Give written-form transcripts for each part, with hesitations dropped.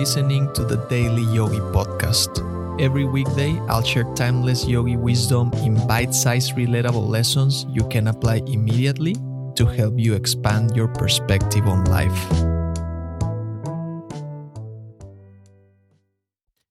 listening to the Daily Yogi Podcast. Every weekday, I'll share timeless yogi wisdom in bite-sized, relatable lessons you can apply immediately to help you expand your perspective on life.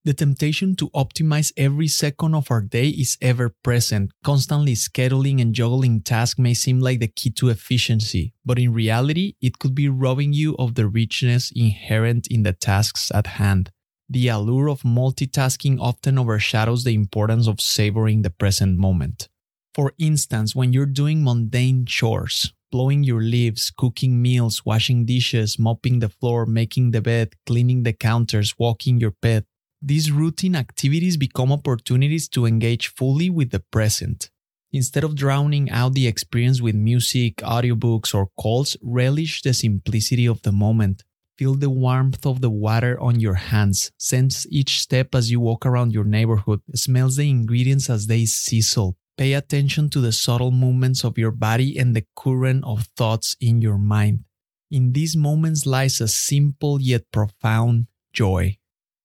The temptation to optimize every second of our day is ever present. Constantly scheduling and juggling tasks may seem like the key to efficiency, but in reality, it could be robbing you of the richness inherent in the tasks at hand. The allure of multitasking often overshadows the importance of savoring the present moment. For instance, when you're doing mundane chores, blowing your leaves, cooking meals, washing dishes, mopping the floor, making the bed, cleaning the counters, walking your pet, these routine activities become opportunities to engage fully with the present. Instead of drowning out the experience with music, audiobooks, or calls, relish the simplicity of the moment. Feel the warmth of the water on your hands. Sense each step as you walk around your neighborhood. Smell the ingredients as they sizzle. Pay attention to the subtle movements of your body and the current of thoughts in your mind. In these moments lies a simple yet profound joy.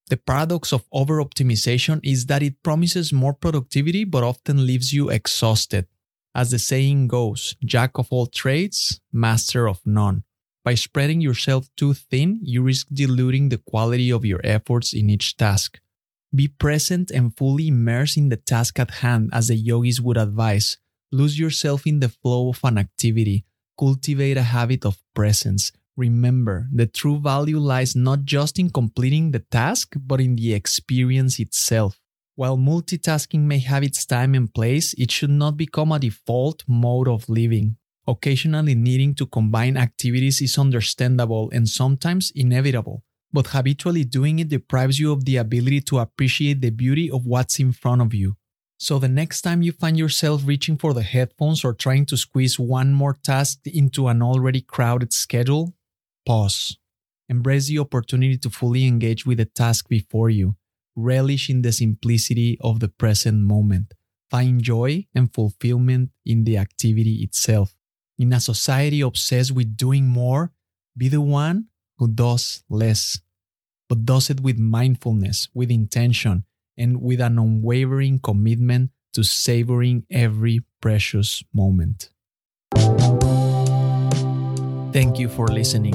The paradox of over-optimization is that it promises more productivity but often leaves you exhausted. As the saying goes, jack of all trades, master of none. By spreading yourself too thin, you risk diluting the quality of your efforts in each task. Be present and fully immersed in the task at hand, as the yogis would advise. Lose yourself in the flow of an activity. Cultivate a habit of presence. Remember, the true value lies not just in completing the task, but in the experience itself. While multitasking may have its time and place, it should not become a default mode of living. Occasionally needing to combine activities is understandable and sometimes inevitable, but habitually doing it deprives you of the ability to appreciate the beauty of what's in front of you. So the next time you find yourself reaching for the headphones or trying to squeeze one more task into an already crowded schedule, pause. Embrace the opportunity to fully engage with the task before you. Relish in the simplicity of the present moment. Find joy and fulfillment in the activity itself. In a society obsessed with doing more, be the one who does less, but does it with mindfulness, with intention, and with an unwavering commitment to savoring every precious moment. Thank you for listening.